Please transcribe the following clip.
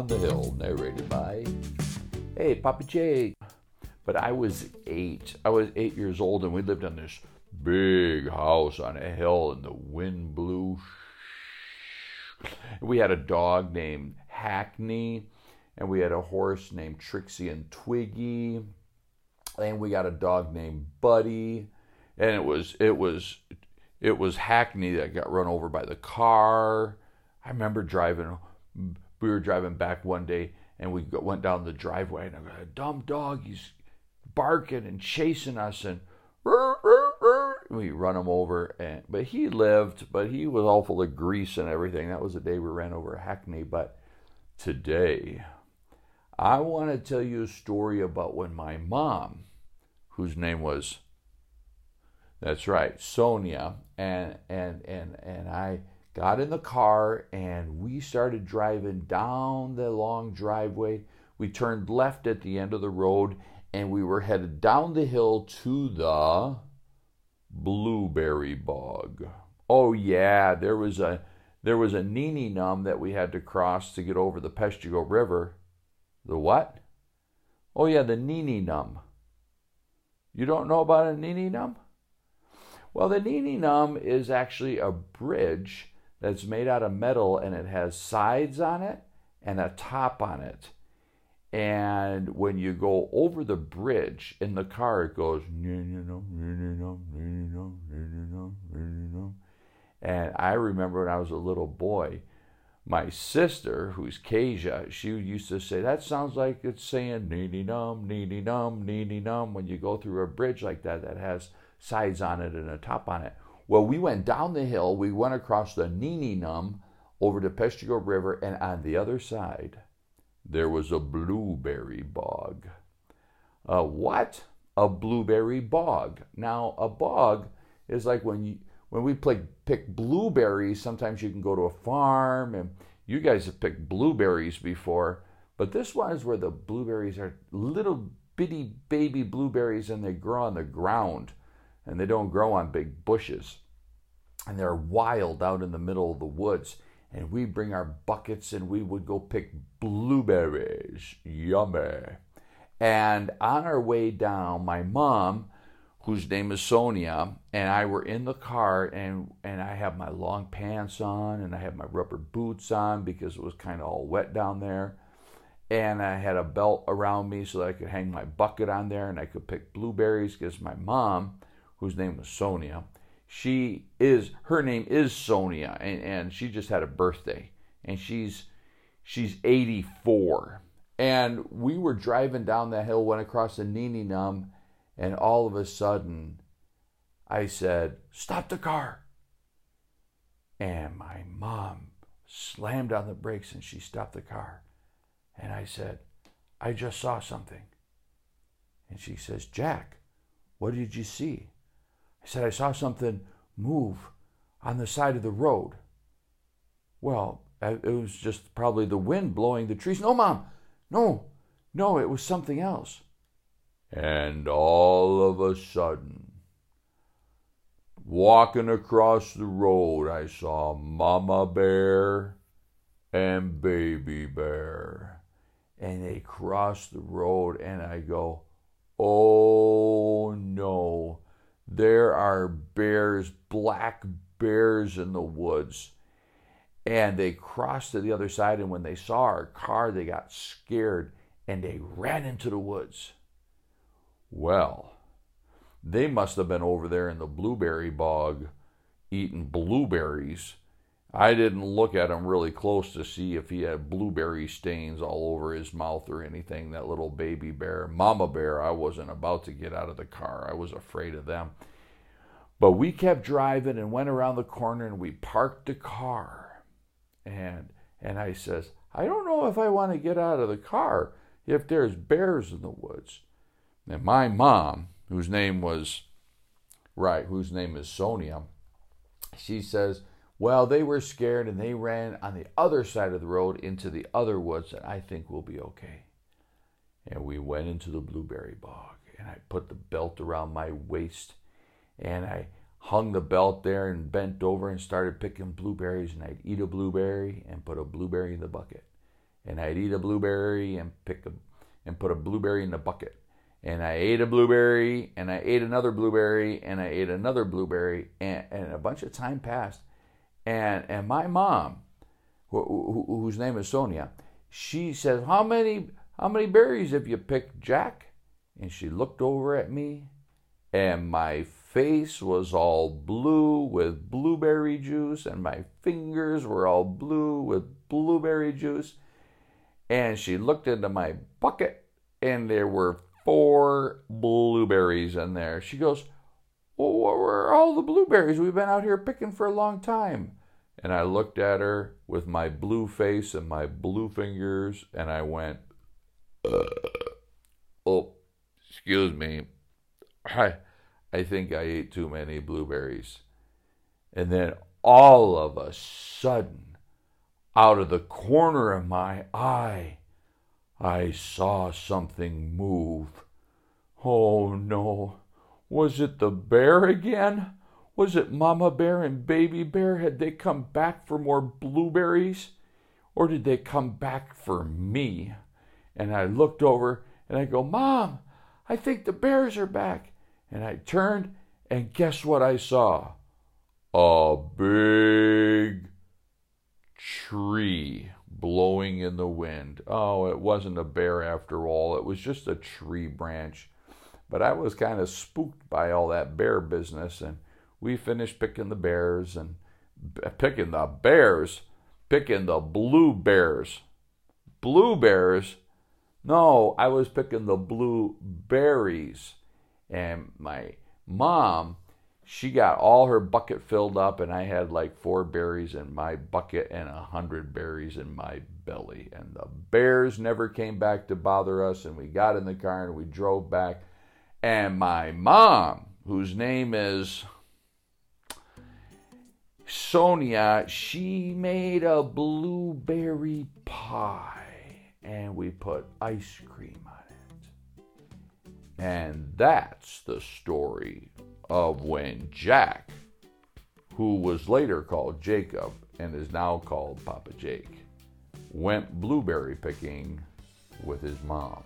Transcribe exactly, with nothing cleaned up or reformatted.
on the Hill, narrated by, hey, Papa Jay. But I was eight. I was eight years old, and we lived in this big house on a hill, and the wind blew. We had a dog named Hackney, and we had a horse named Trixie and Twiggy, and we got a dog named Buddy, and it was it was it was Hackney that got run over by the car. I remember driving. We were driving back one day, and we went down the driveway, and I got a dumb dog. He's barking and chasing us, and rrr, rrr, rrr, we run him over. And but he lived, but he was all full of grease and everything. That was the day we ran over Hackney. But today, I want to tell you a story about when my mom, whose name was, that's right, Sonia, and and and and I got in the car, and we started driving down the long driveway. We turned left at the end of the road, and we were headed down the hill to the blueberry bog. Oh yeah, there was a there was a Nini Num that we had to cross to get over the Peshtigo River. The what? Oh yeah, the Nini Num. You don't know about a Nini Num? Well, the Nini Num is actually a bridge that's made out of metal, and it has sides on it and a top on it. And when you go over the bridge in the car, it goes Nini Num, Nini Num, Nini Num, Nini Num, Nini Num. And I remember when I was a little boy, my sister, who's Kasia, she used to say, that sounds like it's saying Nini Num, Nini Num, Nini Num, when you go through a bridge like that that has sides on it and a top on it. Well, we went down the hill, we went across the Nini Num over to Peshtigo River, and on the other side, there was a blueberry bog. Uh, what? A blueberry bog. Now, a bog is like when you, when we play, pick blueberries, sometimes you can go to a farm, and you guys have picked blueberries before, but this one is where the blueberries are little bitty baby blueberries, and they grow on the ground, and they don't grow on big bushes, and they're wild out in the middle of the woods. And we bring our buckets, and we would go pick blueberries. Yummy. And on our way down, my mom, whose name is Sonia, and I were in the car, and, and I have my long pants on, and I had my rubber boots on because it was kind of all wet down there. And I had a belt around me so that I could hang my bucket on there, and I could pick blueberries because my mom, whose name was Sonia, She is, her name is Sonia, and, and she just had a birthday, and she's she's eighty-four. And we were driving down the hill, went across the Nini Num, and all of a sudden, I said, stop the car. And my mom slammed on the brakes, and she stopped the car. And I said, I just saw something. And she says, Jack, what did you see? I said, I saw something move on the side of the road. Well, it was just probably the wind blowing the trees. No, Mom, no, no, it was something else. And all of a sudden, walking across the road, I saw Mama Bear and Baby Bear. And they crossed the road, and I go, oh, no. There are bears, black bears in the woods. And they crossed to the other side, and when they saw our car, they got scared, and they ran into the woods. Well, they must have been over there in the blueberry bog eating blueberries. I didn't look at him really close to see if he had blueberry stains all over his mouth or anything, that little baby bear. Mama Bear, I wasn't about to get out of the car. I was afraid of them. But we kept driving and went around the corner, and we parked the car. And and I says, I don't know if I want to get out of the car if there's bears in the woods. And my mom, whose name was, right, whose name is Sonia, she says, well, they were scared, and they ran on the other side of the road into the other woods, and I think we'll be okay. And we went into the blueberry bog, and I put the belt around my waist, and I hung the belt there and bent over and started picking blueberries, and I'd eat a blueberry and put a blueberry in the bucket. and I'd eat a blueberry and pick a, and put a blueberry in the bucket. And I ate a blueberry, and I ate another blueberry, and I ate another blueberry, and, and a bunch of time passed. And and my mom, wh wh whose name is Sonia, she says, "How many how many berries have you picked, Jack?" And she looked over at me, and my face was all blue with blueberry juice, and my fingers were all blue with blueberry juice. And she looked into my bucket, and there were four blueberries in there. She goes, "Well, what were all the blueberries? We've been out here picking for a long time." And I looked at her with my blue face and my blue fingers, and I went, "Ugh. Oh, excuse me. I, I think I ate too many blueberries." And then all of a sudden, out of the corner of my eye, I saw something move. Oh no, was it the bear again? Was it Mama Bear and Baby Bear? Had they come back for more blueberries? Or did they come back for me? And I looked over and I go, "Mom, I think the bears are back." And I turned and guess what I saw? A big tree blowing in the wind. Oh, it wasn't a bear after all. It was just a tree branch. But I was kind of spooked by all that bear business, and we finished picking the bears and picking the bears, picking the blue bears. Blue bears? No, I was picking the blueberries. And my mom, she got all her bucket filled up, and I had like four berries in my bucket and a hundred berries in my belly. And the bears never came back to bother us, and we got in the car and we drove back. And my mom, whose name is Sonia, she made a blueberry pie, and we put ice cream on it. And that's the story of when Jack, who was later called Jacob and is now called Papa Jake, went blueberry picking with his mom.